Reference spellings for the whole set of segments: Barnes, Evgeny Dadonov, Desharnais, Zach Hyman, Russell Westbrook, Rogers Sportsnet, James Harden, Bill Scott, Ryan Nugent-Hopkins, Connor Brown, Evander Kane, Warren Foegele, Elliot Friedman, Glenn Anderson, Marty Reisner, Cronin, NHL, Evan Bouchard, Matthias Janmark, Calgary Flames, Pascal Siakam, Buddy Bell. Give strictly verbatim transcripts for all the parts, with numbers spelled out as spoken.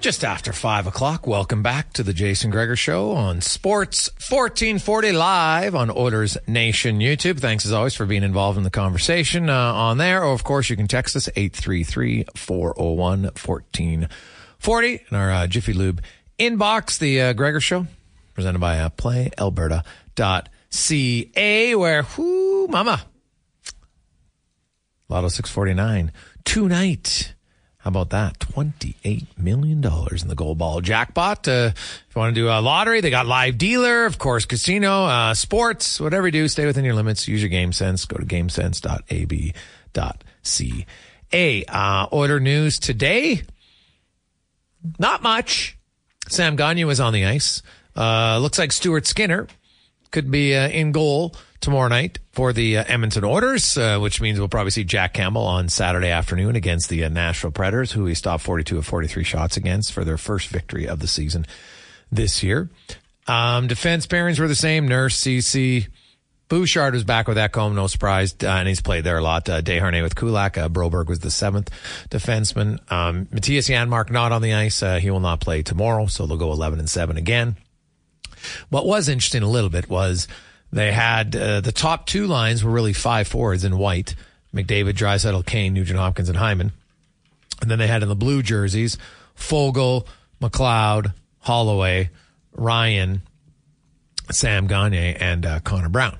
Just after five o'clock, welcome back to the Jason Gregor Show on Sports fourteen forty live on Oilers Nation YouTube. Thanks, as always, for being involved in the conversation uh, on there. Or, of course, you can text us eight three three, four oh one, one four four oh in our uh, Jiffy Lube inbox. The uh, Gregor Show, presented by uh, play alberta dot c a, where, whoo, mama, Lotto six forty-nine tonight. How about that? twenty-eight million dollars in the gold ball jackpot. Uh, if you want to do a lottery, they got live dealer, of course, casino, uh, sports, whatever you do, stay within your limits. Use your game sense. Go to gamesense dot a b dot c a. Uh, Oiler news today. Not much. Sam Gagner was on the ice. Uh, looks like Stuart Skinner could be uh, in goal tomorrow night for the uh, Edmonton Oilers, uh, which means we'll probably see Jack Campbell on Saturday afternoon against the uh, Nashville Predators, who he stopped forty-two of forty-three shots against for their first victory of the season this year. Um, defense pairings were the same. Nurse, C C, Bouchard was back with Ekholm, no surprise, uh, and he's played there a lot. Uh, Desharnais with Kulak. Uh, Broberg was the seventh defenseman. Um, Matthias Janmark not on the ice. Uh, he will not play tomorrow, so they'll go eleven and seven again. What was interesting a little bit was they had uh, the top two lines were really five forwards in white, McDavid, Drysdale, Kane, Nugent-Hopkins, and Hyman. And then they had in the blue jerseys, Foegele, McLeod, Holloway, Ryan, Sam Gagner, and uh, Connor Brown.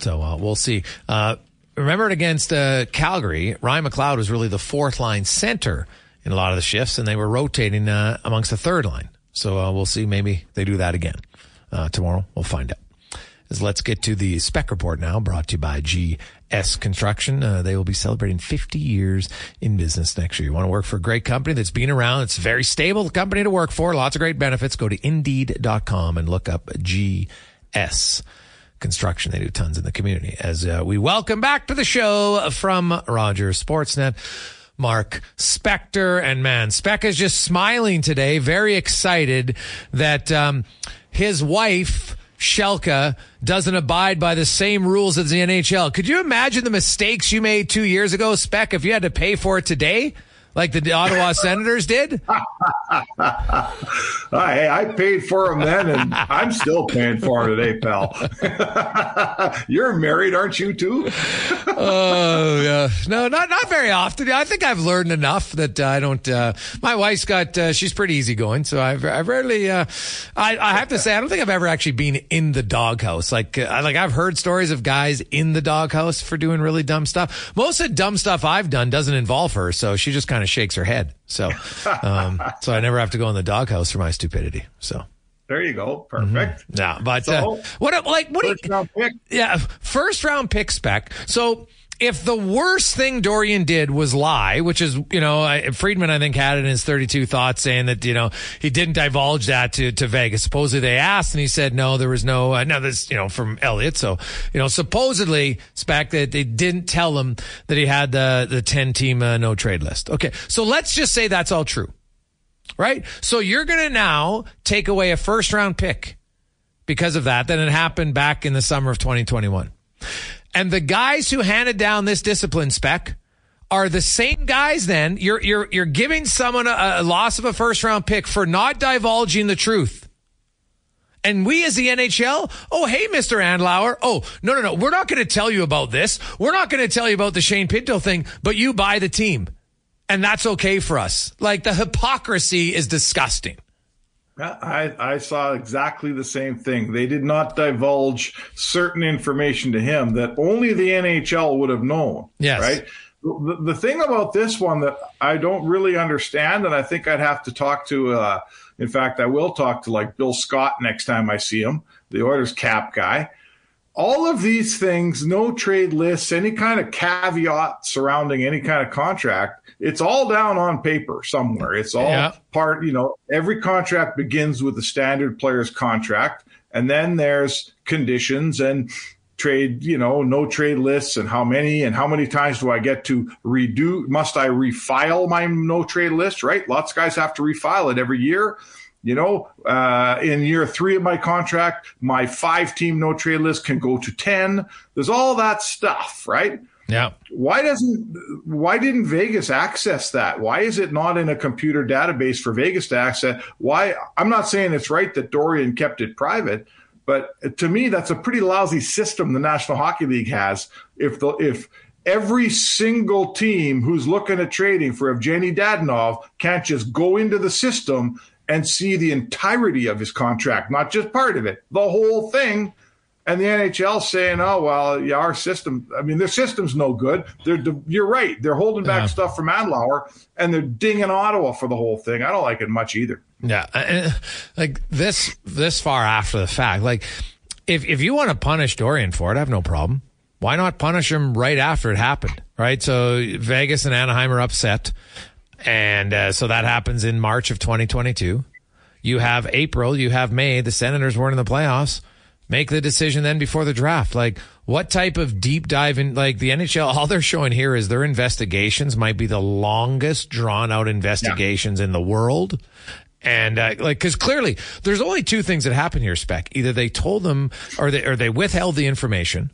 So uh, we'll see. Uh, remember it against uh, Calgary, Ryan McLeod was really the fourth line center in a lot of the shifts, and they were rotating uh, amongst the third line. So uh, we'll see. Maybe they do that again uh, tomorrow. We'll find out. So let's get to the Spec Report now, brought to you by G S Construction. Uh, they will be celebrating fifty years in business next year. You want to work for a great company that's been around. It's a very stable company to work for. Lots of great benefits. Go to Indeed dot com and look up G S Construction. They do tons in the community. As uh, we welcome back to the show from Rogers Sportsnet, Mark Spector. And man, Speck is just smiling today, very excited that um, his wife, Shelka, doesn't abide by the same rules as the N H L. Could you imagine the mistakes you made two years ago, Speck, if you had to pay for it today? like the Ottawa Senators did? I, I paid for him then, and I'm still paying for him today, pal. You're married, aren't you, too? Oh, uh, no, not not very often. I think I've learned enough that I don't. Uh, my wife's got. Uh, she's pretty easygoing, so I've I've rarely. Uh, I I have to say, I don't think I've ever actually been in the doghouse. Like uh, like I've heard stories of guys in the doghouse for doing really dumb stuff. Most of the dumb stuff I've done doesn't involve her, so she just kind of shakes her head. So, um, so I never have to go in the doghouse for my stupidity. So there you go. Perfect. Mm-hmm. Yeah. But, so, uh, what, like, what first do you, round pick. Yeah, first round pick spec. So if the worst thing Dorian did was lie, which is, you know, I, Friedman, I think, had it in his thirty-two thoughts saying that, you know, he didn't divulge that to, to Vegas. Supposedly they asked and he said, no, there was no, uh, no, this, you know, from Elliot. So, you know, supposedly Spec that they didn't tell him that he had the, the ten team, uh, no trade list. Okay. So let's just say that's all true. Right? So you're going to now take away a first round pick because of that. Then it happened back in the summer of twenty twenty-one. And the guys who handed down this discipline spec are the same guys then. You're you're you're giving someone a, a loss of a first-round pick for not divulging the truth. And we as the N H L, oh, hey, Mister Andlauer, oh, no, no, no, we're not going to tell you about this. We're not going to tell you about the Shane Pinto thing, but you buy the team. And that's okay for us. Like, the hypocrisy is disgusting. I, I saw exactly the same thing. They did not divulge certain information to him that only the N H L would have known. Yes. Right? The, the thing about this one that I don't really understand, and I think I'd have to talk to, uh, in fact, I will talk to like Bill Scott next time I see him, the Oilers cap guy. All of these things, no trade lists, any kind of caveat surrounding any kind of contract, it's all down on paper somewhere. It's all yeah. part, you know, every contract begins with the standard player's contract, and then there's conditions and trade, you know, no trade lists and how many and how many times do I get to redo, must I refile my no trade list, right? Lots of guys have to refile it every year. You know, uh, in year three of my contract, my five-team no-trade list can go to ten. There's all that stuff, right? Yeah. Why doesn't? Why didn't Vegas access that? Why is it not in a computer database for Vegas to access? Why? I'm not saying it's right that Dorian kept it private, but to me, that's a pretty lousy system the National Hockey League has. If the if every single team who's looking at trading for Evgeny Dadonov can't just go into the system and see the entirety of his contract, not just part of it, the whole thing. And the N H L saying, oh, well, yeah, our system, I mean, their system's no good. They're, you're right. They're holding back yeah. stuff from Andlauer, and they're dinging Ottawa for the whole thing. I don't like it much either. Yeah. And like this, this far after the fact, like if, if you want to punish Dorian for it, I have no problem. Why not punish him right after it happened? Right. So Vegas and Anaheim are upset. And uh, so that happens in March of twenty twenty-two. You have April, you have May. The Senators weren't in the playoffs. Make the decision then before the draft. Like, what type of deep dive in, like, the N H L, all they're showing here is their investigations might be the longest drawn-out investigations yeah. in the world. And, uh, like, because clearly there's only two things that happen here, Spec. Either they told them or they, or they withheld the information,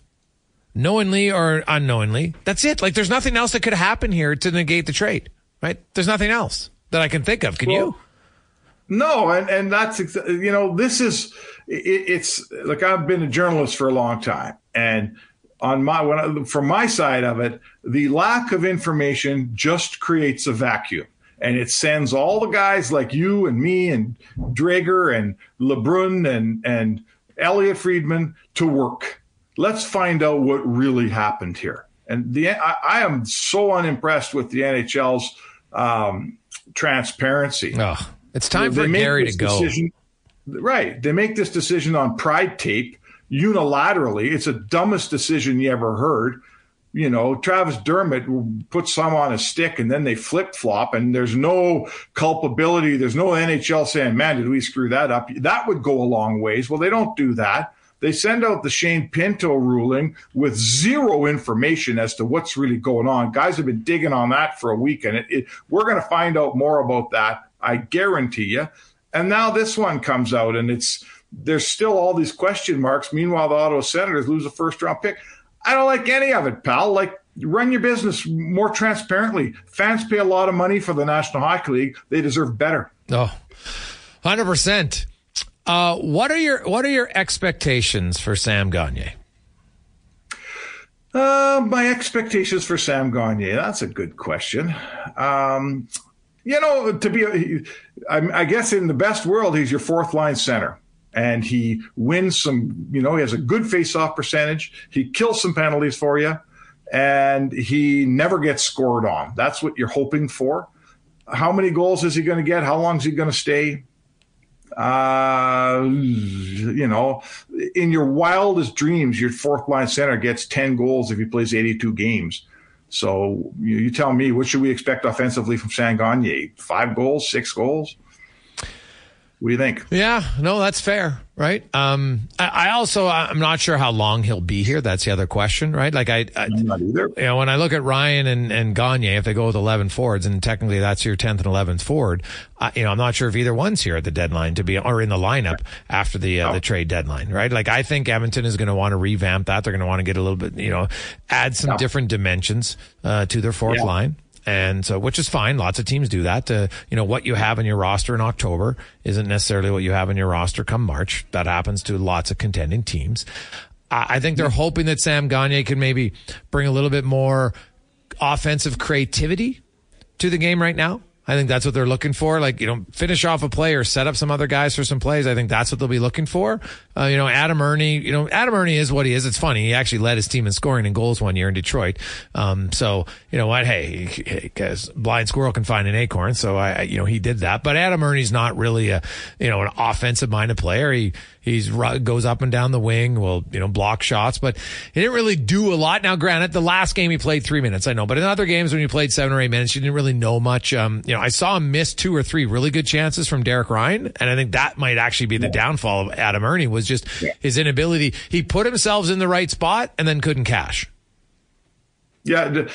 knowingly or unknowingly. That's it. Like, there's nothing else that could happen here to negate the trade. Right? There's nothing else that I can think of. Can well, you? No. And, and that's, you know, this is, it, it's like, I've been a journalist for a long time. And on my, when I, from my side of it, the lack of information just creates a vacuum. And it sends all the guys like you and me and Drager and LeBrun and, and Elliot Friedman to work. Let's find out what really happened here. And the, I, I am so unimpressed with the N H L's, Um, transparency. Oh, it's time they, for they Gary to go. Decision, right. They make this decision on pride tape unilaterally. It's the dumbest decision you ever heard. You know, Travis Dermott put some on a stick and then they flip flop, and there's no culpability. There's no N H L saying, man, did we screw that up? That would go a long ways. Well, they don't do that. They send out the Shane Pinto ruling with zero information as to what's really going on. Guys have been digging on that for a week, and it, it, we're going to find out more about that, I guarantee you. And now this one comes out, and it's there's still all these question marks. Meanwhile, the Ottawa Senators lose a first-round pick. I don't like any of it, pal. Like, Run your business more transparently. Fans pay a lot of money for the National Hockey League. They deserve better. Oh, one hundred percent. Uh, what are your what are your expectations for Sam Gagner? Uh, my expectations for Sam Gagner. That's a good question. Um, you know, to be, a, I, I guess in the best world, he's your fourth line center. And he wins some, you know, he has a good face-off percentage. He kills some penalties for you. And he never gets scored on. That's what you're hoping for. How many goals is he going to get? How long is he going to stay? Uh, you know, in your wildest dreams, your fourth line center gets ten goals if he plays eighty-two games. So you, you tell me, what should we expect offensively from Sam Gagner? Five goals, six goals? What do you think? Yeah, no, that's fair, right? Um, I, I also, I'm not sure how long he'll be here. That's the other question, right? Like I, I I'm not either. You know, when I look at Ryan and, and Gagner, if they go with eleven forwards, and technically that's your tenth and eleventh forward, I, you know, I'm not sure if either one's here at the deadline to be or in the lineup after the uh, oh. the trade deadline, right? Like I think Edmonton is going to want to revamp that. They're going to want to get a little bit, you know, add some no. different dimensions uh, to their fourth yeah. line. And so, which is fine. Lots of teams do that. To, you know, what you have in your roster in October isn't necessarily what you have in your roster come March. That happens to lots of contending teams. I, I think they're hoping that Sam Gagner can maybe bring a little bit more offensive creativity to the game right now. I think that's what they're looking for. Like, you know, finish off a play or set up some other guys for some plays. I think that's what they'll be looking for. Uh, you know, Adam Ernie, you know, Adam Ernie is what he is. It's funny. He actually led his team in scoring and goals one year in Detroit. Um, so, you know what? Hey, 'cause blind squirrel can find an acorn. So I, you know, he did that, but Adam Ernie's not really a, you know, an offensive minded player. He, he's goes up and down the wing, will, you know, block shots, but he didn't really do a lot. Now, granted, the last game he played three minutes, I know, but in other games when you played seven or eight minutes, you didn't really know much. Um, you know, I saw him miss two or three really good chances from Derek Ryan, and I think that might actually be the downfall of Adam Ernie was just his inability. He put himself in the right spot and then couldn't cash. Yeah, D-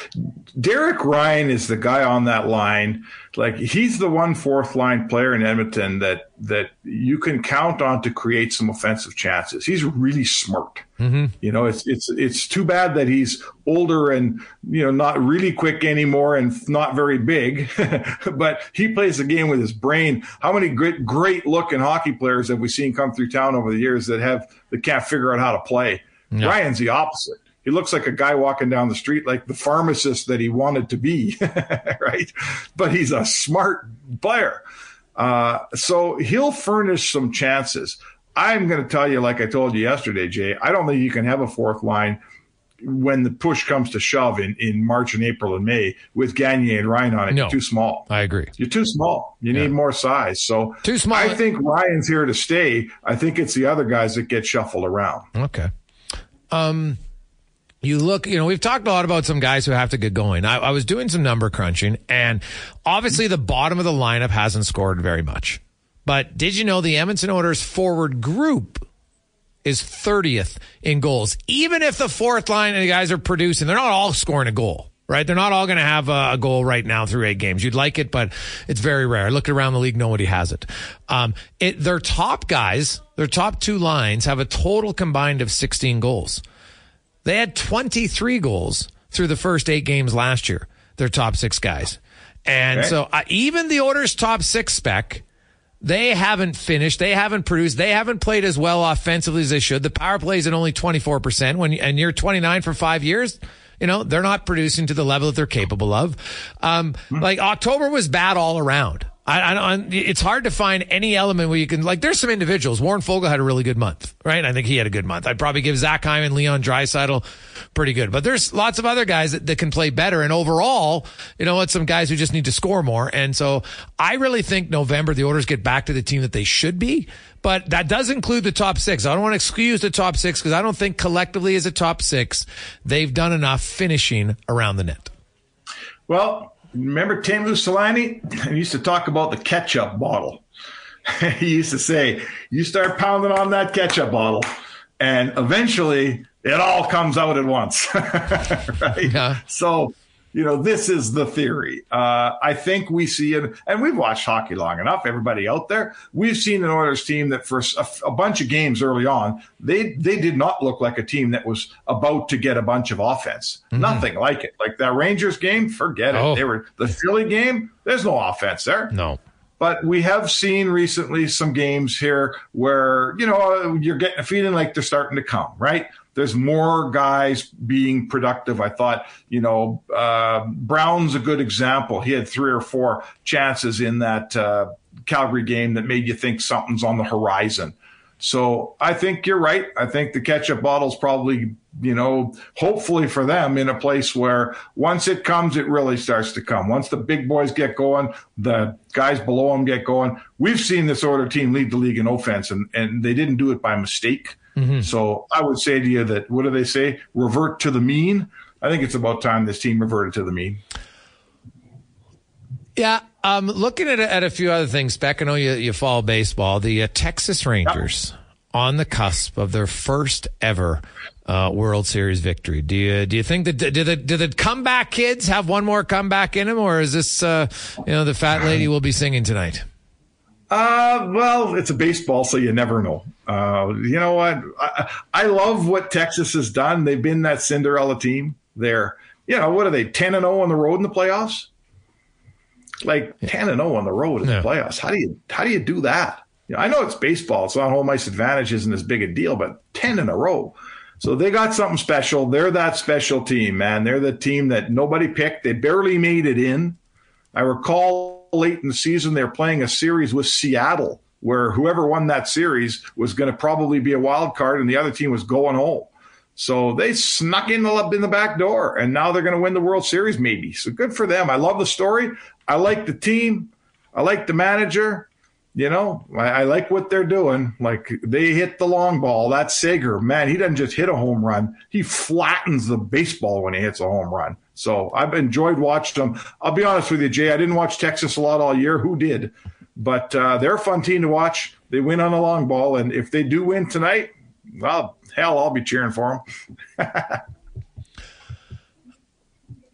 Derek Ryan is the guy on that line. Like, he's the one fourth line player in Edmonton that that you can count on to create some offensive chances. He's really smart. Mm-hmm. You know, it's it's it's too bad that he's older and, you know, not really quick anymore and not very big. But he plays the game with his brain. How many great great looking hockey players have we seen come through town over the years that have that can't figure out how to play? No. Ryan's the opposite. He looks like a guy walking down the street, like the pharmacist that he wanted to be, right? But he's a smart player. Uh, so he'll furnish some chances. I'm going to tell you, like I told you yesterday, Jay, I don't think you can have a fourth line when the push comes to shove in, in March and April and May with Gagner and Ryan on it. No, you're too small. I agree. You're too small. You yeah. need more size. So too small. I think Ryan's here to stay. I think it's the other guys that get shuffled around. Okay. Um. You look, you know, we've talked a lot about some guys who have to get going. I, I was doing some number crunching, and obviously the bottom of the lineup hasn't scored very much. But did you know the Edmonton Oilers forward group is thirtieth in goals? Even if the fourth line and the guys are producing, they're not all scoring a goal, right? They're not all going to have a, a goal right now through eight games. You'd like it, but it's very rare. I looked around the league, nobody has it. Um, it their top guys, their top two lines have a total combined of sixteen goals. They had twenty-three goals through the first eight games last year, their top six guys. And okay. so uh, even the Oilers' top six spec, they haven't finished. They haven't produced. They haven't played as well offensively as they should. The power play is at only twenty-four percent. When and you're twenty-nine for five years, you know, they're not producing to the level that they're capable of. Um, hmm. Like October was bad all around. I, I, it's hard to find any element where you can, like, there's some individuals. Warren Foegele had a really good month, right? I think he had a good month. I'd probably give Zach Hyman, Leon Draisaitl pretty good. But there's lots of other guys that, that can play better. And overall, you know, it's some guys who just need to score more. And so I really think November, the Oilers get back to the team that they should be. But that does include the top six. I don't want to excuse the top six because I don't think collectively as a top six, they've done enough finishing around the net. Well, remember Teemu Selanne? He used to talk about the ketchup bottle. He used to say, you start pounding on that ketchup bottle, and eventually it all comes out at once. Right? Yeah. So, you know, this is the theory. Uh, I think we see it, and we've watched hockey long enough, everybody out there. We've seen an Oilers team that for a, a bunch of games early on, they they did not look like a team that was about to get a bunch of offense. Mm-hmm. Nothing like it. Like that Rangers game, forget it. Oh. They were the Philly game, there's no offense there. No. But we have seen recently some games here where, you know, you're getting a feeling like they're starting to come, right? There's more guys being productive. I thought, you know, uh, Brown's a good example. He had three or four chances in that uh, Calgary game that made you think something's on the horizon. So I think you're right. I think the ketchup bottle's probably, you know, hopefully for them in a place where once it comes, it really starts to come. Once the big boys get going, the guys below them get going. We've seen this Oilers team lead the league in offense, and, and they didn't do it by mistake. Mm-hmm. So I would say to you that, what do they say? Revert to the mean. I think it's about time this team reverted to the mean. Yeah, um, looking at, at a few other things, Beck, I know you, you follow baseball. The uh, Texas Rangers yep. on the cusp of their first ever uh, World Series victory. Do you do you think that do the do the comeback kids have one more comeback in them, or is this uh, you know the fat lady will be singing tonight? Uh, well, it's a baseball, so you never know. Uh, you know what? I, I love what Texas has done. They've been that Cinderella team. They're you know what are they ten and oh on the road in the playoffs? Like yeah. ten and oh on the road in yeah. the playoffs. How do you how do you do that? You know, I know it's baseball, so home ice advantage isn't as big a deal, but ten in a row. So they got something special. They're that special team, man. They're the team that nobody picked. They barely made it in. I recall late in the season they were playing a series with Seattle where whoever won that series was going to probably be a wild card and the other team was going home. So they snuck in up in the back door, and now they're going to win the World Series maybe. So good for them. I love the story. I like the team. I like the manager. You know, I, I like what they're doing. Like, they hit the long ball. That's Sager. Man, he doesn't just hit a home run. He flattens the baseball when he hits a home run. So I've enjoyed watching them. I'll be honest with you, Jay. I didn't watch Texas a lot all year. Who did? But uh, they're a fun team to watch. They win on a long ball. And if they do win tonight, well, hell, I'll be cheering for them.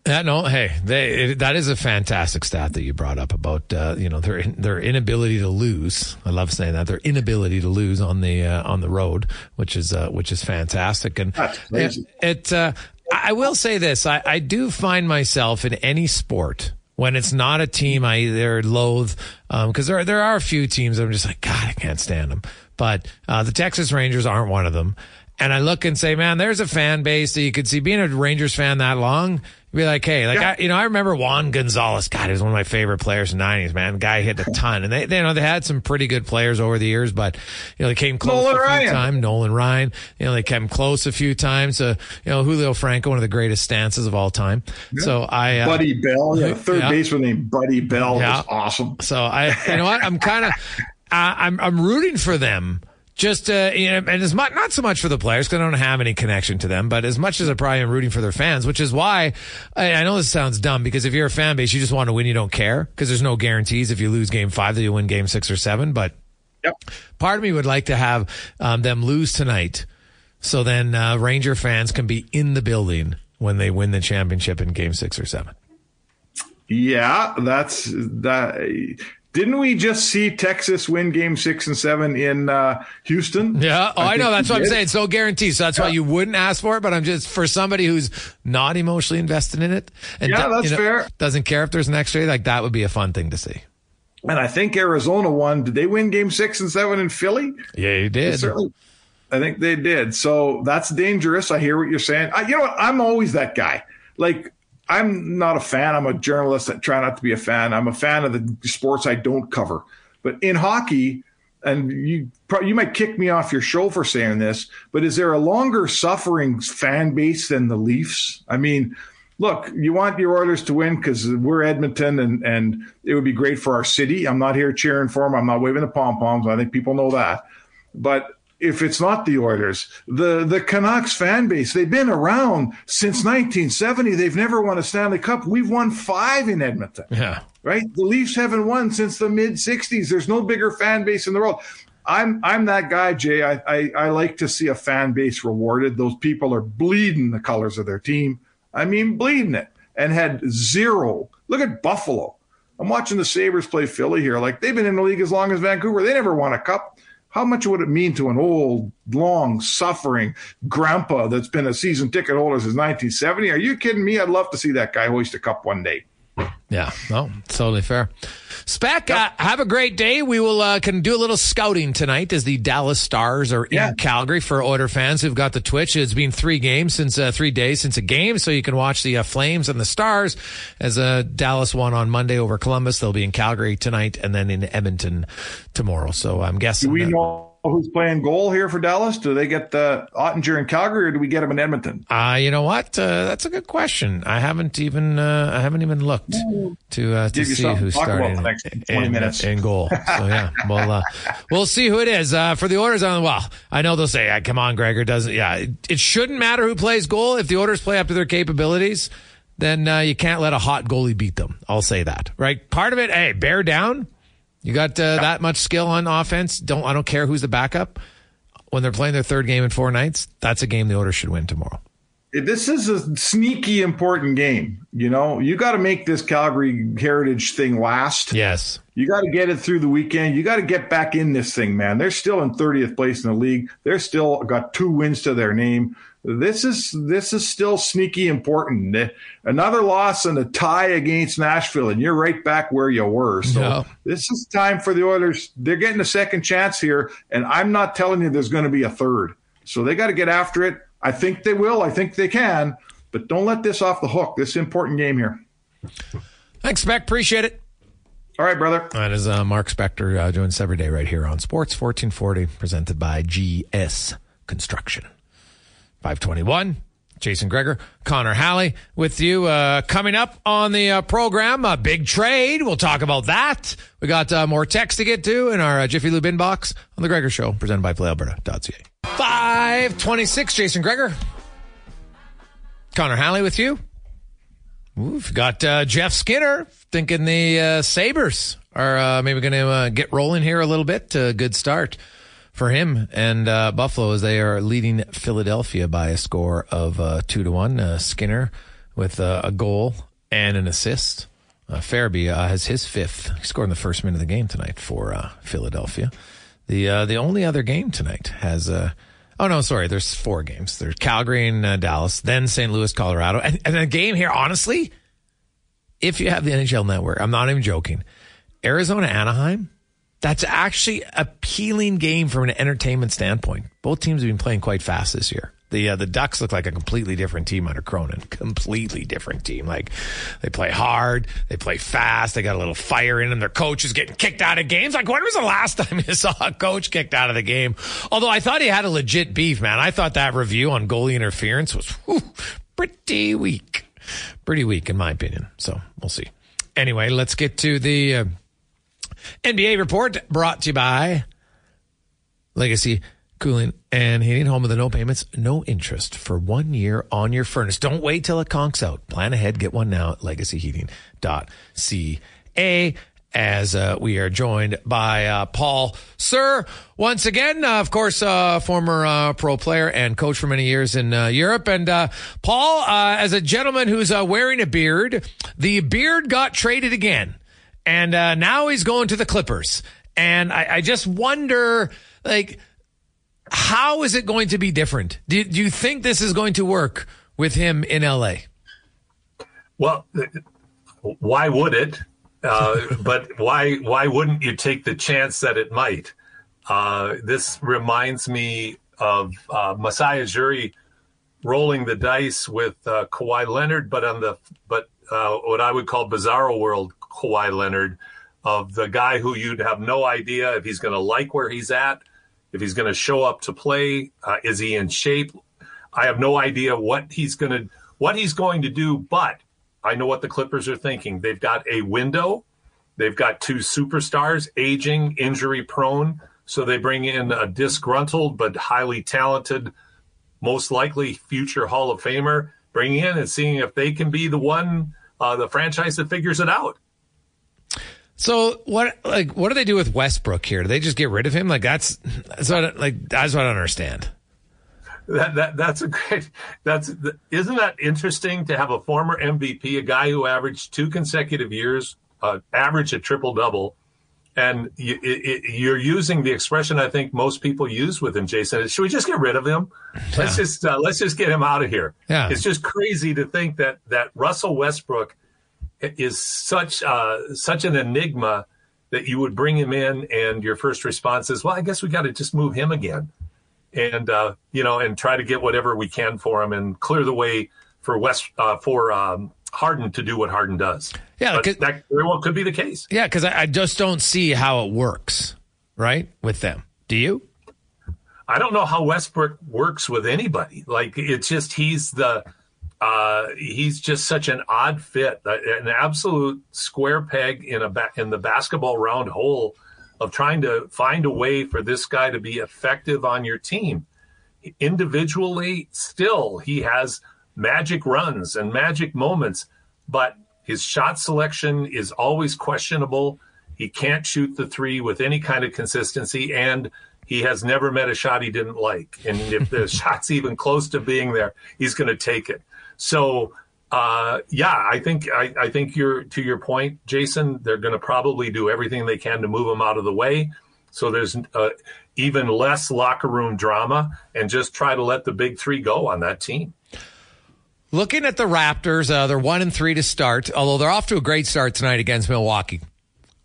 Yeah, no, hey, they, it, that is a fantastic stat that you brought up about, uh, you know, their, their inability to lose. I love saying that, their inability to lose on the, uh, on the road, which is, uh, which is fantastic. And it, it, uh, I will say this, I, I do find myself in any sport when it's not a team I either loathe, um, cause there, there are a few teams I'm just like, God, I can't stand them. But, uh, the Texas Rangers aren't one of them. And I look and say, man, there's a fan base that you could see being a Rangers fan that long. Be like, hey, like, yeah. I, you know, I remember Juan Gonzalez. God, he was one of my favorite players in the nineties, man. The guy hit a ton. And they, they, you know, they had some pretty good players over the years, but, you know, they came close Nolan a few Ryan. times. Nolan Ryan, you know, they came close a few times. Uh, you know, Julio Franco, one of the greatest stances of all time. Yeah. So I, uh, Buddy Bell, yeah, the third yeah. baseman named Buddy Bell yeah. was awesome. So I, you know what? I'm kind of, I'm, I'm rooting for them. Just, uh, you know, and as much, not so much for the players, because I don't have any connection to them, but as much as I probably am rooting for their fans, which is why I, I know this sounds dumb, because if you're a fan base, you just want to win, you don't care, because there's no guarantees if you lose game five that you win game six or seven. But yep. part of me would like to have um, them lose tonight, so then uh, Ranger fans can be in the building when they win the championship in game six or seven. Yeah, that's that. Didn't we just see Texas win game six and seven in uh, Houston? Yeah. Oh, I, I know. That's what did. I'm saying. It's no guarantee. So that's yeah. why you wouldn't ask for it. But I'm just, for somebody who's not emotionally invested in it and yeah, do, that's you know, fair. doesn't care if there's an extra, like, that would be a fun thing to see. And I think Arizona won. Did they win game six and seven in Philly? Yeah, you did. Certainly, I think they did. So that's dangerous. I hear what you're saying. I, you know what? I'm always that guy. Like, I'm not a fan. I'm a journalist that try not to be a fan. I'm a fan of the sports I don't cover. But in hockey, and you you might kick me off your show for saying this, but is there a longer suffering fan base than the Leafs? I mean, look, you want your Oilers to win because we're Edmonton, and, and it would be great for our city. I'm not here cheering for them. I'm not waving the pom-poms. I think people know that. But if it's not the Oilers, the, the Canucks fan base, they've been around since nineteen seventy. They've never won a Stanley Cup. We've won five in Edmonton. Yeah. Right? The Leafs haven't won since the mid-sixties. There's no bigger fan base in the world. I'm I'm that guy, Jay. I, I, I like to see a fan base rewarded. Those people are bleeding the colors of their team. I mean, bleeding it. and had zero. Look at Buffalo. I'm watching the Sabres play Philly here. Like, they've been in the league as long as Vancouver. They never won a cup. How much would it mean to an old, long, suffering grandpa that's been a season ticket holder since nineteen seventy? Are you kidding me? I'd love to see that guy hoist a cup one day. Yeah, no, totally fair. Spec, yep. uh, have a great day. We will uh, can do a little scouting tonight as the Dallas Stars are yeah. in Calgary for Oilers fans who've got the Twitch. It's been three games since uh, three days since a game, so you can watch the uh, Flames and the Stars as uh, Dallas won on Monday over Columbus. They'll be in Calgary tonight and then in Edmonton tomorrow. So I'm guessing. Do we that- know who's playing goal here for Dallas? Do they get the Ottinger in Calgary, or do we get him in Edmonton? Uh, you know what? Uh, that's a good question. I haven't even uh, I haven't even looked to uh, to see who's starting in, in goal. So yeah, we'll uh, we'll see who it is uh, for the Oilers. On well, I know they'll say, "Come on, Gregor doesn't." Yeah, it, it shouldn't matter who plays goal if the Oilers play up to their capabilities. Then uh, you can't let a hot goalie beat them. I'll say that. Right? Part of it. Hey, bear down. You got uh, that much skill on offense. Don't I don't care who's the backup. When they're playing their third game in four nights, that's a game the Oilers should win tomorrow. This is a sneaky important game. You know, you got to make this Calgary Heritage thing last. Yes. You got to get it through the weekend. You got to get back in this thing, man. They're still in thirtieth place in the league. They're still got two wins to their name. This is this is still sneaky important. Another loss and a tie against Nashville, and you're right back where you were. So no. This is time for the Oilers. They're getting a second chance here, and I'm not telling you there's going to be a third. So they got to get after it. I think they will. I think they can. But don't let this off the hook. This is an important game here. Thanks, Spec. Appreciate it. All right, brother. That is uh, Mark Spector uh, doing this every day right here on Sports fourteen forty, presented by G S Construction. five twenty-one, Jason Gregor, Connor Halley with you. Uh, coming up on the uh, program, a big trade. We'll talk about that. We got uh, more text to get to in our uh, Jiffy Lube inbox on The Gregor Show, presented by play alberta dot c a. five twenty-six, Jason Gregor, Connor Halley with you. We've got uh, Jeff Skinner thinking the uh, Sabres are uh, maybe going to uh, get rolling here a little bit. A good start for him and uh, Buffalo as they are leading Philadelphia by a score of uh, two to one. Uh, Skinner with uh, a goal and an assist. Uh, Farabee uh, has his fifth. He scored in the first minute of the game tonight for uh, Philadelphia. The uh, the only other game tonight has uh, oh no sorry there's four games. There's Calgary and uh, Dallas, then Saint Louis, Colorado, and, and a game here. Honestly, if you have the N H L Network, I'm not even joking. Arizona, Anaheim. That's actually appealing game from an entertainment standpoint. Both teams have been playing quite fast this year. The uh, the Ducks look like a completely different team under Cronin. Completely different team. Like, they play hard. They play fast. They got a little fire in them. Their coach is getting kicked out of games. Like, when was the last time you saw a coach kicked out of the game? Although I thought he had a legit beef, man. I thought that review on goalie interference was whew, pretty weak. Pretty weak, in my opinion. So, we'll see. Anyway, let's get to the... Uh, N B A report brought to you by Legacy Cooling and Heating, home of the no payments, no interest for one year on your furnace. Don't wait till it conks out. Plan ahead. Get one now at legacy heating dot c a. As uh, we are joined by uh, Paul Sir once again, uh, of course, uh, former uh, pro player and coach for many years in uh, Europe. And uh, Paul, uh, as a gentleman who's uh, wearing a beard, the beard got traded again. And uh, now he's going to the Clippers. And I, I just wonder, like, how is it going to be different? Do, do you think this is going to work with him in L A? Well, why would it? Uh, but why why wouldn't you take the chance that it might? Uh, this reminds me of uh, Masai Ujiri rolling the dice with uh, Kawhi Leonard, but on the but uh, what I would call bizarro world. Kawhi Leonard, of the guy who you'd have no idea if he's going to like where he's at, if he's going to show up to play, uh, is he in shape? I have no idea what he's going to what he's going to do, but I know what the Clippers are thinking. They've got a window. They've got two superstars, aging, injury prone, so they bring in a disgruntled but highly talented, most likely future Hall of Famer, bringing in and seeing if they can be the one, uh, the franchise that figures it out. So what, like, what do they do with Westbrook here? Do they just get rid of him? Like, that's, that's what, like, that's what I don't understand. that, that that's a great. That's isn't that interesting to have a former M V P, a guy who averaged two consecutive years, uh, average a triple double, and you, it, it, you're using the expression I think most people use with him, Jason. Should we just get rid of him? Yeah. Let's just uh, let's just get him out of here. Yeah. It's just crazy to think that that Russell Westbrook is such uh, such an enigma that you would bring him in, and your first response is, well, I guess we got to just move him again, and uh, you know, and try to get whatever we can for him, and clear the way for West uh, for um, Harden to do what Harden does. Yeah, but that very well could be the case. Yeah, because I, I just don't see how it works, right, with them. Do you? I don't know how Westbrook works with anybody. Like, it's just he's the uh, he's just such an odd fit, an absolute square peg in a ba- in the basketball round hole of trying to find a way for this guy to be effective on your team. Individually, still, he has magic runs and magic moments, but his shot selection is always questionable. He can't shoot the three with any kind of consistency, and he has never met a shot he didn't like. And if the shot's even close to being there, he's going to take it. So, uh, yeah, I think I, I think you're to your point, Jason. They're going to probably do everything they can to move him out of the way, so there's uh, even less locker room drama, and just try to let the big three go on that team. Looking at the Raptors, uh, they're one and three to start, although they're off to a great start tonight against Milwaukee.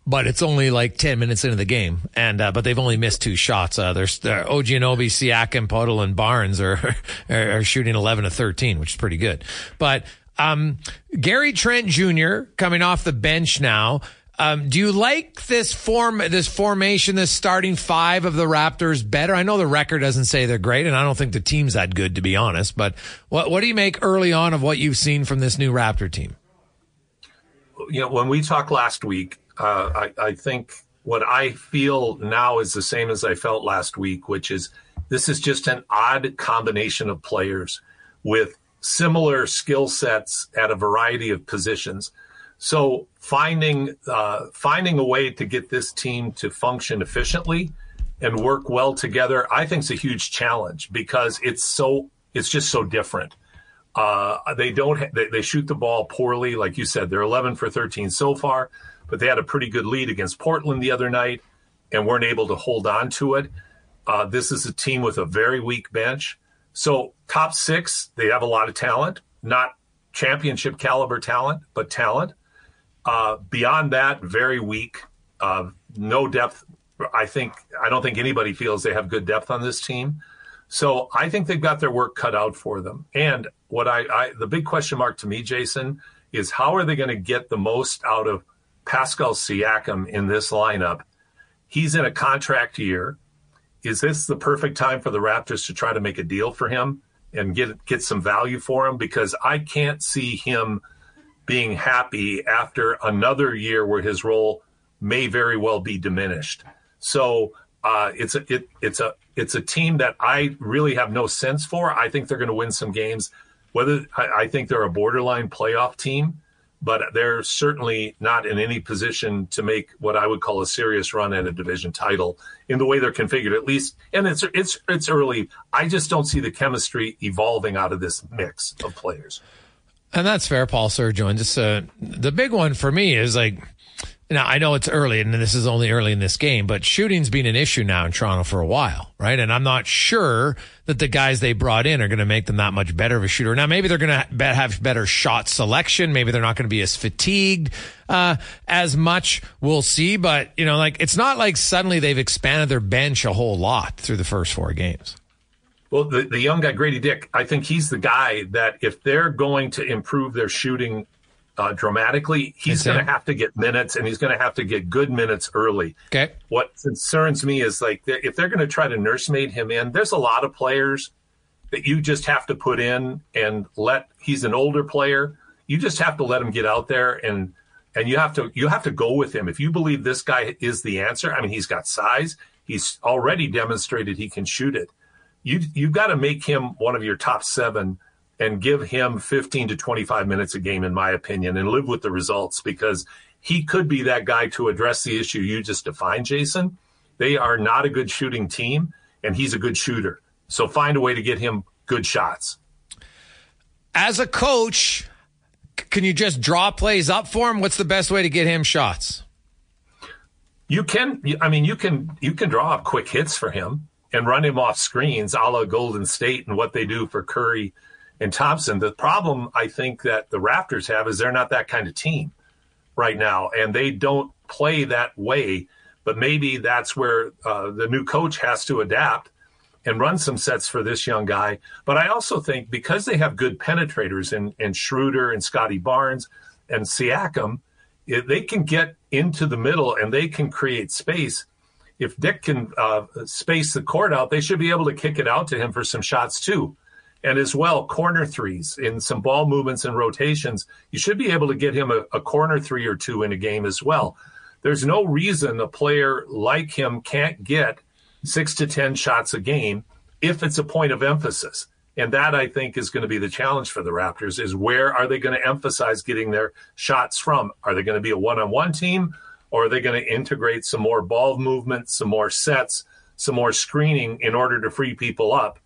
But it's only like ten minutes into the game, and uh, but they've only missed two shots. Uh, they're, they're Oggianobi, Siakam, Podol, and Barnes are, are are shooting eleven to thirteen, which is pretty good. But um, Gary Trent Junior coming off the bench now. Um, do you like this form, this formation, this starting five of the Raptors better? I know the record doesn't say they're great, and I don't think the team's that good, to be honest. But what what do you make early on of what you've seen from this new Raptor team? You know, when we talked last week, uh, I, I think what I feel now is the same as I felt last week, which is this is just an odd combination of players with similar skill sets at a variety of positions. So finding uh, finding a way to get this team to function efficiently and work well together, I think, is a huge challenge because it's so it's just so different. Uh, they don't ha- they, they shoot the ball poorly, like you said. They're eleven for thirteen so far, but they had a pretty good lead against Portland the other night and weren't able to hold on to it. Uh, this is a team with a very weak bench. So top six, they have a lot of talent, not championship caliber talent, but talent. Uh, beyond that, very weak, uh, no depth. I think I don't think anybody feels they have good depth on this team. So I think they've got their work cut out for them. And what I, I the big question mark to me, Jason, is how are they going to get the most out of Pascal Siakam in this lineup? He's in a contract year. Is this the perfect time for the Raptors to try to make a deal for him and get get some value for him? Because I can't see him being happy after another year where his role may very well be diminished. So uh, it's a it, it's a it's a team that I really have no sense for. I think they're going to win some games. Whether I, I think they're a borderline playoff team, but they're certainly not in any position to make what I would call a serious run at a division title in the way they're configured, at least. And it's it's it's early. I just don't see the chemistry evolving out of this mix of players. And that's fair. Paul Sir joins us. Uh, the big one for me is like, now I know it's early and this is only early in this game, but shooting's been an issue now in Toronto for a while, right? And I'm not sure that the guys they brought in are going to make them that much better of a shooter. Now, maybe they're going to have better shot selection. Maybe they're not going to be as fatigued uh, as much. We'll see. But, you know, like it's not like suddenly they've expanded their bench a whole lot through the first four games. Well, the, the young guy, Grady Dick, I think he's the guy that if they're going to improve their shooting uh, dramatically, he's going to have to get minutes, and he's going to have to get good minutes early. Okay. What concerns me is like they're, if they're going to try to nursemaid him in, there's a lot of players that you just have to put in and let. He's an older player. You just have to let him get out there, and and you have to you have to go with him if you believe this guy is the answer. I mean, he's got size. He's already demonstrated he can shoot it. You, you've got to make him one of your top seven and give him fifteen to twenty-five minutes a game, in my opinion, and live with the results because he could be that guy to address the issue you just defined, Jason. They are not a good shooting team, and he's a good shooter. So find a way to get him good shots. As a coach, can you just draw plays up for him? What's the best way to get him shots? You can, I mean, you can, you can draw up quick hits for him and run him off screens a la Golden State and what they do for Curry and Thompson. The problem I think that the Raptors have is they're not that kind of team right now, and they don't play that way. But maybe that's where uh, the new coach has to adapt and run some sets for this young guy. But I also think because they have good penetrators in, in Schroeder and Scotty Barnes and Siakam, it, they can get into the middle and they can create space. If Dick can uh, space the court out, they should be able to kick it out to him for some shots too. And as well, corner threes in some ball movements and rotations. You should be able to get him a, a corner three or two in a game as well. There's no reason a player like him can't get six to ten shots a game if it's a point of emphasis. And that, I think, is going to be the challenge for the Raptors, is where are they going to emphasize getting their shots from? Are they going to be a one-on-one team, or are they going to integrate some more ball movement, some more sets, some more screening in order to free people up?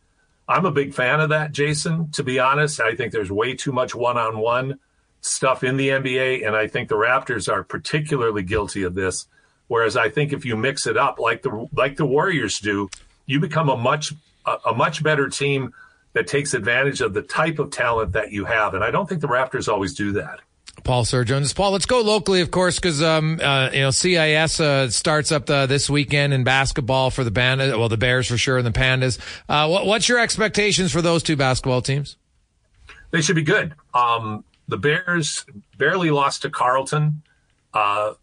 I'm a big fan of that, Jason, to be honest. I think there's way too much one-on-one stuff in the N B A, and I think the Raptors are particularly guilty of this. Whereas I think if you mix it up like the like the Warriors do, you become a much a, a much better team that takes advantage of the type of talent that you have. And I don't think the Raptors always do that. Paul Sir Jones. Paul, let's go locally, of course, because um, uh, you know C I S uh, starts up the, this weekend in basketball for the Pandas. Well, the Bears for sure, and the Pandas. Uh, what, what's your expectations for those two basketball teams? They should be good. Um, the Bears barely lost to Carleton. Uh,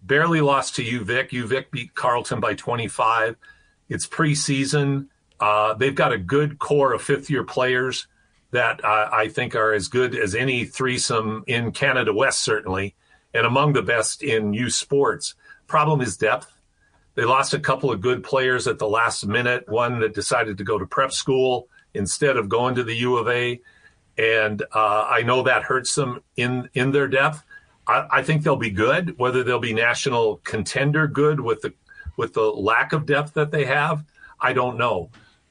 Barely lost to UVic. UVic beat Carleton by twenty-five. It's preseason. Uh, they've got a good core of fifth-year players that uh, I think are as good as any threesome in Canada West, certainly, and among the best in youth sports. Problem is depth. They lost a couple of good players at the last minute, one that decided to go to prep school instead of going to the U of A. And uh, I know that hurts them in, in their depth. I think they'll be good, whether they'll be national contender good with the with the lack of depth that they have. I don't know.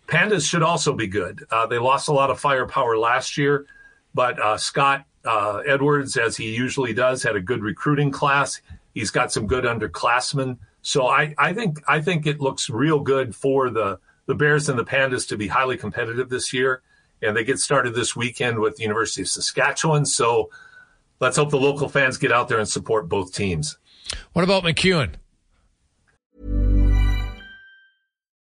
Pandas should also be good. Uh, they lost a lot of firepower last year, but uh, Scott uh, Edwards, as he usually does, had a good recruiting class. He's got some good underclassmen. So I, I think I think it looks real good for the, the Bears and the Pandas to be highly competitive this year. And they get started this weekend with the University of Saskatchewan. So let's hope the local fans get out there and support both teams. What about McEwen?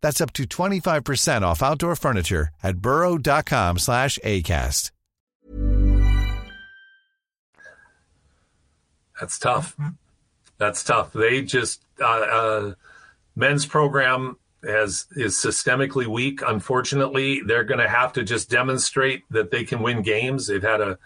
That's up to twenty-five percent off outdoor furniture at burrow.com slash ACAST. That's tough. That's tough. They just, uh, uh, men's program As is systemically weak, unfortunately. They're going to have to just demonstrate that they can win games. They've had a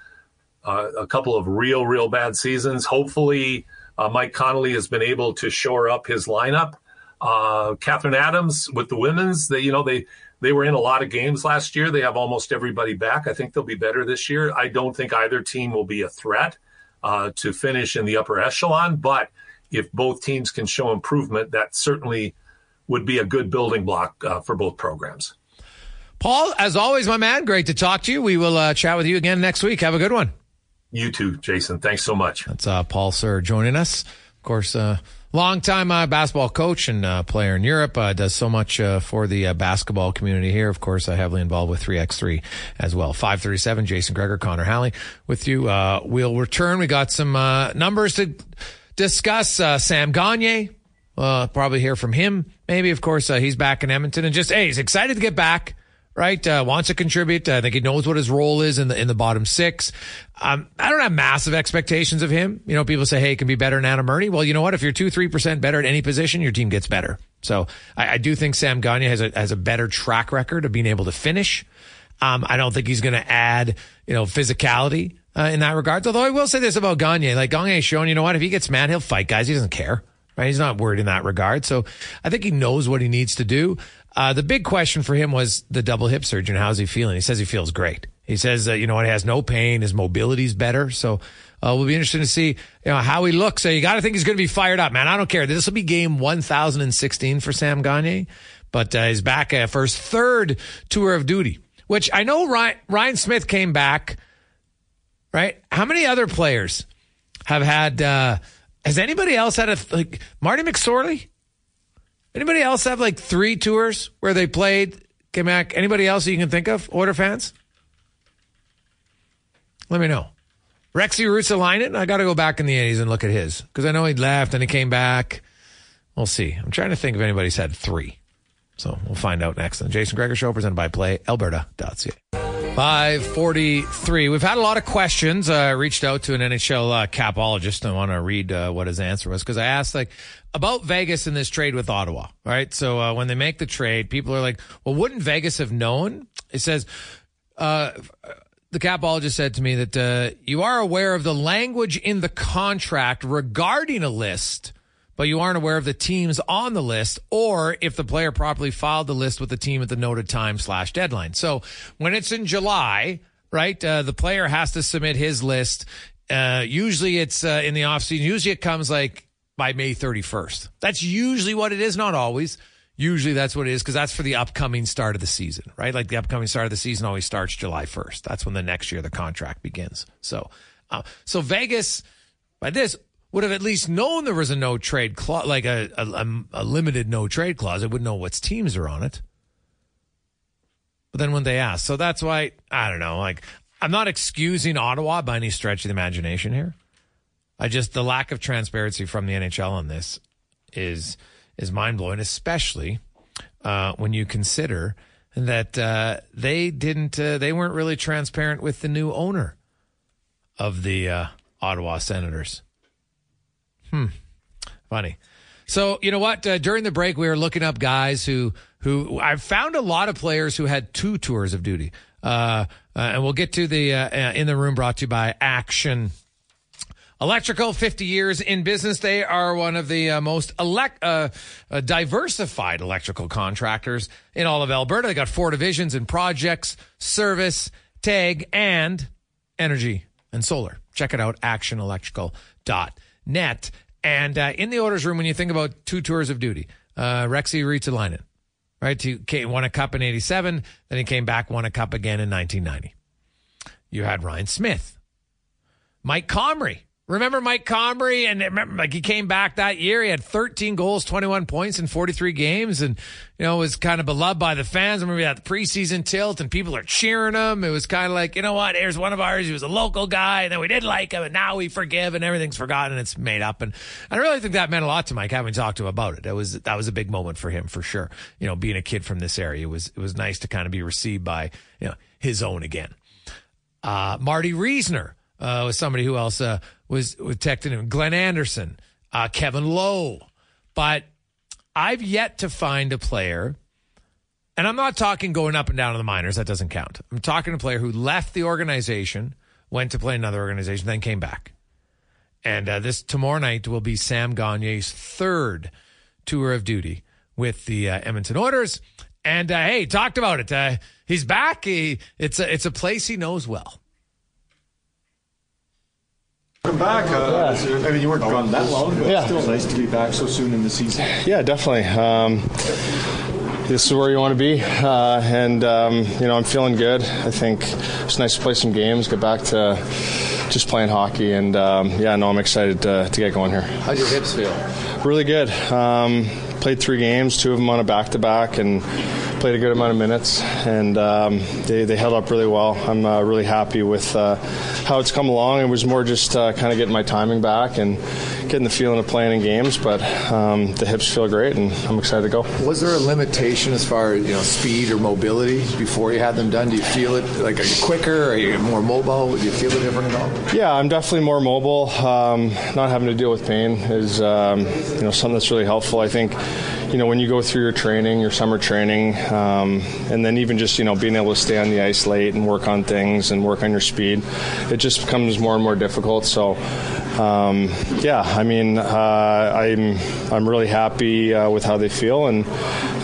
uh, a couple of real, real bad seasons. Hopefully, uh, Mike Connolly has been able to shore up his lineup. Uh, Catherine Adams with the women's, they, you know, they They were in a lot of games last year. They have almost everybody back. I think they'll be better this year. I don't think either team will be a threat uh, to finish in the upper echelon, but if both teams can show improvement, that certainly would be a good building block uh, for both programs. Paul, as always, my man, great to talk to you. We will uh, chat with you again next week. Have a good one. You too, Jason. Thanks so much. That's uh, Paul Sir joining us. Of course, uh, long-time uh, basketball coach and uh, player in Europe. Uh, does so much uh, for the uh, basketball community here. Of course, uh, heavily involved with three x three as well. five thirty-seven, Jason Gregor, Connor Halley with you. Uh, we'll return. We got some uh, numbers to discuss. Uh, Sam Gagner, uh, probably hear from him. Maybe, of course, uh, he's back in Edmonton. And just, hey, he's excited to get back. Right, uh, wants to contribute. I think he knows what his role is in the in the bottom six. Um, I don't have massive expectations of him. You know, people say, "Hey, it can be better than Anna Murray." Well, you know what? If you're two, three percent better at any position, your team gets better. So I, I do think Sam Gagner has a has a better track record of being able to finish. Um, I don't think he's going to add, you know, physicality uh, in that regard. Although I will say this about Gagner: like Gagner has shown, you know what? If he gets mad, he'll fight guys. He doesn't care. Right? He's not worried in that regard. So I think he knows what he needs to do. Uh, the big question for him was the double hip surgery. How's he feeling? He says he feels great. He says, uh, you know, he has no pain. His mobility's better. So, uh, we'll be interested to see, you know, how he looks. So you got to think he's going to be fired up, man. I don't care. This will be game one thousand sixteen for Sam Gagner, but, uh, he's back uh, for his third tour of duty, which I know Ryan, Ryan Smith came back, right? How many other players have had, uh, has anybody else had a, like Marty McSorley? Anybody else have like three tours where they played, came back? Anybody else you can think of, Oilers fans? Let me know. Rexy Ruotsalainen, I got to go back in the eighties and look at his because I know he left and he came back. We'll see. I'm trying to think if anybody's had three. So we'll find out next. The Jason Gregor Show presented by Play Alberta dot C A. five forty-three. We've had a lot of questions. I uh, reached out to an N H L uh, capologist. I want to read uh, what his answer was because I asked like about Vegas in this trade with Ottawa. All right. So uh, when they make the trade, people are like, well, wouldn't Vegas have known? It says, uh, the capologist said to me that uh, you are aware of the language in the contract regarding a list, but you aren't aware of the teams on the list or if the player properly filed the list with the team at the noted time slash deadline. So when it's in July, right, uh, the player has to submit his list. Uh, usually it's uh, in the offseason. Usually it comes like by May thirty-first. That's usually what it is, not always. Usually that's what it is because that's for the upcoming start of the season, right? Like the upcoming start of the season always starts July first. That's when the next year the contract begins. So, uh, so Vegas, by this, would have at least known there was a no trade clause, like a, a, a limited no trade clause. It would know what teams are on it. But then when they asked, so that's why, I don't know, like I'm not excusing Ottawa by any stretch of the imagination here. I just, the lack of transparency from the N H L on this is, is mind blowing, especially uh, when you consider that uh, they didn't, uh, they weren't really transparent with the new owner of the uh, Ottawa Senators. Hmm. Funny. So, you know what? Uh, during the break, we were looking up guys who, who I found a lot of players who had two tours of duty. Uh, uh and we'll get to the, uh, uh, in the room brought to you by Action Electrical. fifty years in business. They are one of the uh, most elect, uh, uh, diversified electrical contractors in all of Alberta. They got four divisions in projects, service, tag, and energy and solar. Check it out. action electrical dot net. And uh, in the orders room, when you think about two tours of duty, uh, Rexy Ruotsalainen, right? He came, won a cup in eighty-seven, then he came back, won a cup again in nineteen ninety. You had Ryan Smith, Mike Comrie. Remember Mike Comrie? And remember, like he came back that year. He had thirteen goals, twenty-one points in forty-three games, and you know was kind of beloved by the fans. Remember we had the preseason tilt, and people are cheering him. It was kind of like, you know what? Here's one of ours. He was a local guy, and then we did like him, and now we forgive, and everything's forgotten, and it's made up. And I really think that meant a lot to Mike having talked to him about it. That was that was a big moment for him for sure. You know, being a kid from this area, it was it was nice to kind of be received by you know his own again. Uh, Marty Reisner uh, was somebody who else. Uh, was texting him, Glenn Anderson, uh, Kevin Lowe. But I've yet to find a player, and I'm not talking going up and down in the minors. That doesn't count. I'm talking a player who left the organization, went to play another organization, then came back. And uh, this tomorrow night will be Sam Gagner's third tour of duty with the uh, Edmonton Oilers. And, uh, hey, talked about it. Uh, he's back. He, it's, a, it's a place he knows well. Welcome back. Uh, yeah. there, I mean, you weren't gone that long, but yeah. Still nice to be back so soon in the season. Yeah, definitely. Um, this is where you want to be. Uh, and, um, you know, I'm feeling good. I think it's nice to play some games, get back to just playing hockey. And, um, yeah, no, I'm excited to, to get going here. How'd your hips feel? Really good. Um, played three games, two of them on a back-to-back, and played a good amount of minutes, and um, they, they held up really well. I'm uh, really happy with uh, how it's come along. It was more just uh, kind of getting my timing back and getting the feeling of playing in games, but um, the hips feel great, and I'm excited to go. Was there a limitation as far as, you know, speed or mobility before you had them done? Do you feel it? Like, are you quicker? Are you more mobile? Do you feel it different at all? Yeah, I'm definitely more mobile. Um, not having to deal with pain is um, you know, something that's really helpful. I think, you know, when you go through your training, your summer training, um, and then even just, you know, being able to stay on the ice late and work on things and work on your speed, it just becomes more and more difficult. So, um, yeah, I mean, uh, I'm I'm really happy uh, with how they feel, and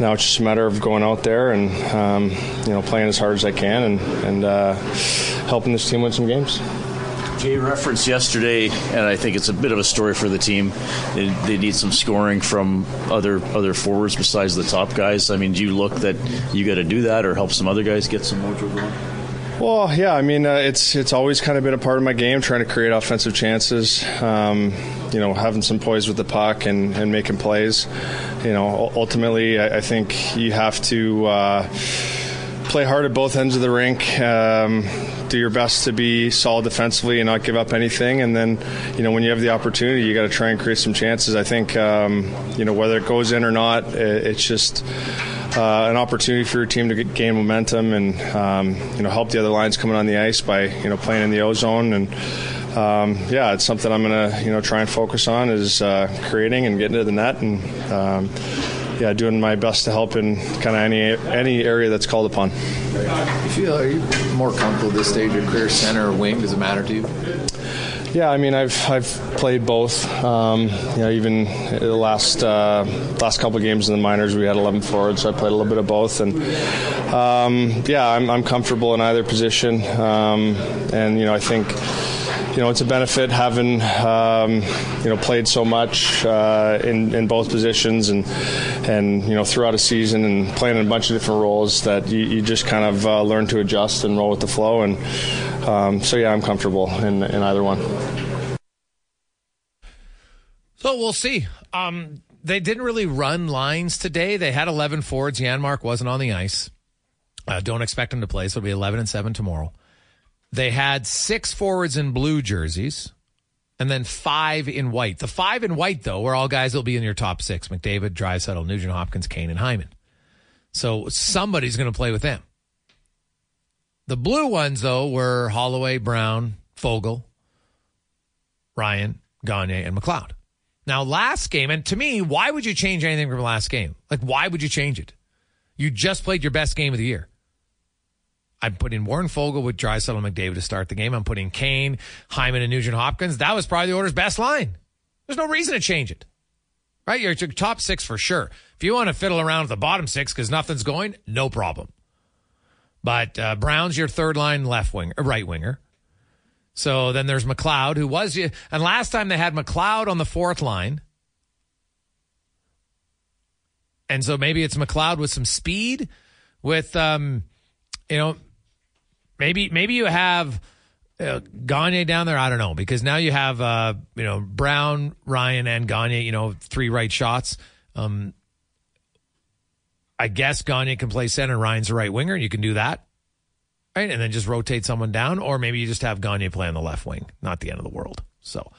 now it's just a matter of going out there and, um, you know, playing as hard as I can and, and uh, helping this team win some games. Jay referenced yesterday, and I think it's a bit of a story for the team. They, they need some scoring from other other forwards besides the top guys. I mean, do you look that you got to do that or help some other guys get some mojo going? Well, yeah, I mean, uh, it's it's always kind of been a part of my game, trying to create offensive chances, um, you know, having some poise with the puck and, and making plays. You know, ultimately, I, I think you have to uh, play hard at both ends of the rink, um, do your best to be solid defensively and not give up anything. And then, you know, when you have the opportunity, you got to try and create some chances. I think, um, you know, whether it goes in or not, it, it's just uh, an opportunity for your team to get, gain momentum and, um, you know, help the other lines coming on the ice by, you know, playing in the O-zone. And, um, yeah, it's something I'm going to, you know, try and focus on is uh, creating and getting to the net and, um, yeah, doing my best to help in kind of any any area that's called upon. You feel, are you more comfortable at this stage of your career, center or wing? Does it matter to you? Yeah, I mean, I've I've played both. Um, you know, even the last uh, last couple of games in the minors, we had eleven forwards, so I played a little bit of both. And um, yeah, I'm I'm comfortable in either position. Um, and you know, I think, you know, it's a benefit having, um, you know, played so much uh, in, in both positions and, and you know, throughout a season and playing in a bunch of different roles that you, you just kind of uh, learn to adjust and roll with the flow. And um, so, yeah, I'm comfortable in, in either one. So we'll see. Um, they didn't really run lines today. They had eleven forwards. Janmark wasn't on the ice. Uh, don't expect him to play, so it'll be eleven and seven tomorrow. They had six forwards in blue jerseys and then five in white. The five in white, though, were all guys that will be in your top six. McDavid, Drysdale, Nugent-Hopkins, Kane, and Hyman. So somebody's going to play with them. The blue ones, though, were Holloway, Brown, Foegele, Ryan, Gagne, and McLeod. Now, last game, and to me, why would you change anything from last game? Like, why would you change it? You just played your best game of the year. I'm putting Warren Foegele with Drysdale and McDavid to start the game. I'm putting Kane, Hyman, and Nugent-Hopkins. That was probably the Oilers' best line. There's no reason to change it. Right? You're your top six for sure. If you want to fiddle around with the bottom six because nothing's going, no problem. But uh, Brown's your third-line left winger, right winger. So then there's McLeod, who was... And last time they had McLeod on the fourth line. And so maybe it's McLeod with some speed, with, um, you know... Maybe maybe you have uh, Gagne down there. I don't know, because now you have uh, you know, Brown, Ryan, and Gagne. You know, three right shots. Um, I guess Gagne can play center. Ryan's the right winger. You can do that, right? And then just rotate someone down, or maybe you just have Gagne play on the left wing. Not the end of the world. So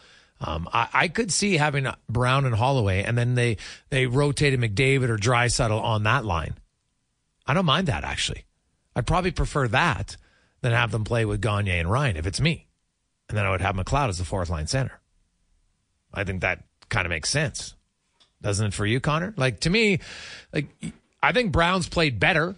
um, I, I could see having Brown and Holloway, and then they they rotated McDavid or Drysdale on that line. I don't mind that actually. I'd probably prefer that than have them play with Gagne and Ryan if it's me. And then I would have McLeod as the fourth-line center. I think that kind of makes sense. Doesn't it for you, Connor? Like, to me, like I think Brown's played better.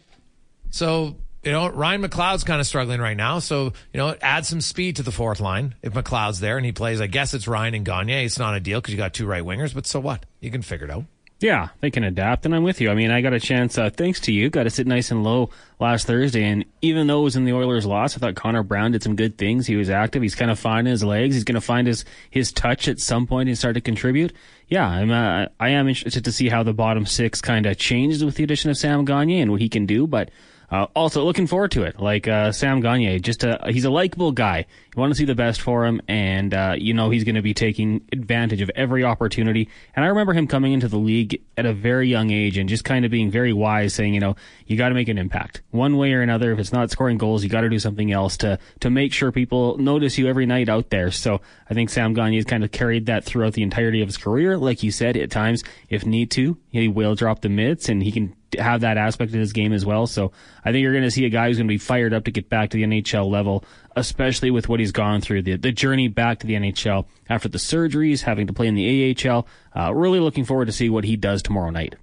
So, you know, Ryan McLeod's kind of struggling right now. So, you know, add some speed to the fourth line if McLeod's there and he plays. I guess it's Ryan and Gagne. It's not a deal because you got two right wingers, but so what? You can figure it out. Yeah, they can adapt, and I'm with you. I mean, I got a chance, uh, thanks to you, got to sit nice and low last Thursday, and even though it was in the Oilers' loss, I thought Connor Brown did some good things. He was active. He's kind of finding his legs. He's going to find his, his touch at some point and start to contribute. Yeah, I'm, uh, I am interested to see how the bottom six kind of changes with the addition of Sam Gagner and what he can do, but uh, also looking forward to it. Like uh, Sam Gagner, just a, he's a likable guy. You want to see the best for him, and uh, you know he's going to be taking advantage of every opportunity. And I remember him coming into the league at a very young age and just kind of being very wise, saying, you know, you got to make an impact. One way or another, if it's not scoring goals, you got to do something else to to make sure people notice you every night out there. So I think Sam Gagner's kind of carried that throughout the entirety of his career. Like you said, at times, if need to, he will drop the mitts, and he can have that aspect of his game as well. So I think you're going to see a guy who's going to be fired up to get back to the N H L level, especially with what he's gone through, the the journey back to the N H L after the surgeries, having to play in the A H L. Uh, really looking forward to see what he does tomorrow night.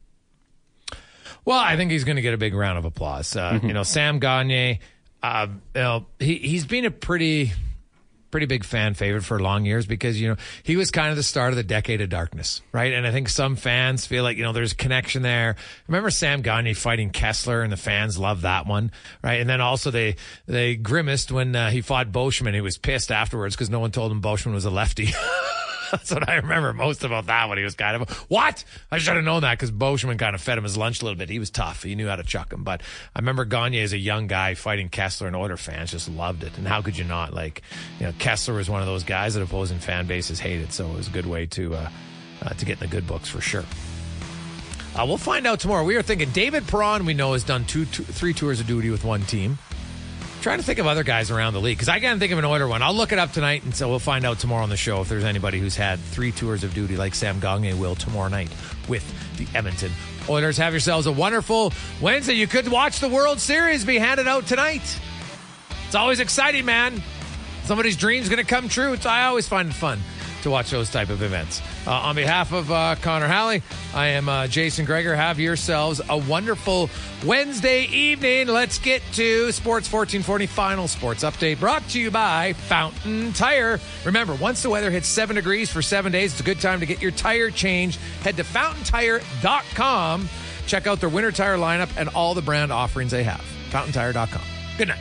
Well, I think he's going to get a big round of applause. Uh, mm-hmm. You know, Sam Gagner, uh, you know, he, he's been a pretty, pretty big fan favorite for long years because, you know, he was kind of the start of the decade of darkness, right? And I think some fans feel like, you know, there's a connection there. Remember Sam Gagner fighting Kessler, and the fans loved that one, right? And then also they, they grimaced when uh, he fought Boschman. He was pissed afterwards because no one told him Boschman was a lefty. That's what I remember most about that one. He was kind of, what? I should have known that because Boschman kind of fed him his lunch a little bit. He was tough. He knew how to chuck him. But I remember Gagner as a young guy fighting Kessler, and Oilers fans just loved it. And how could you not? Like, you know, Kessler was one of those guys that opposing fan bases hated. So it was a good way to, uh, uh, to get in the good books for sure. Uh, we'll find out tomorrow. We are thinking David Perron, we know, has done two, two, three tours of duty with one team. Trying to think of other guys around the league because I can't think of an Oiler one. I'll look it up tonight, and so we'll find out tomorrow on the show if there's anybody who's had three tours of duty like Sam Gagner will tomorrow night with the Edmonton Oilers. Have yourselves a wonderful Wednesday. You could watch the World Series be handed out tonight. It's always exciting, man. Somebody's dream's going to come true. It's, I always find it fun to watch those type of events. Uh, on behalf of uh, Connor Halley, I am uh, Jason Gregor. Have yourselves a wonderful Wednesday evening. Let's get to Sports fourteen forty Final Sports Update, brought to you by Fountain Tire. Remember, once the weather hits seven degrees for seven days, it's a good time to get your tire changed. Head to fountain tire dot com. Check out their winter tire lineup and all the brand offerings they have. fountain tire dot com. Good night.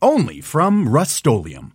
Only from Rust-Oleum.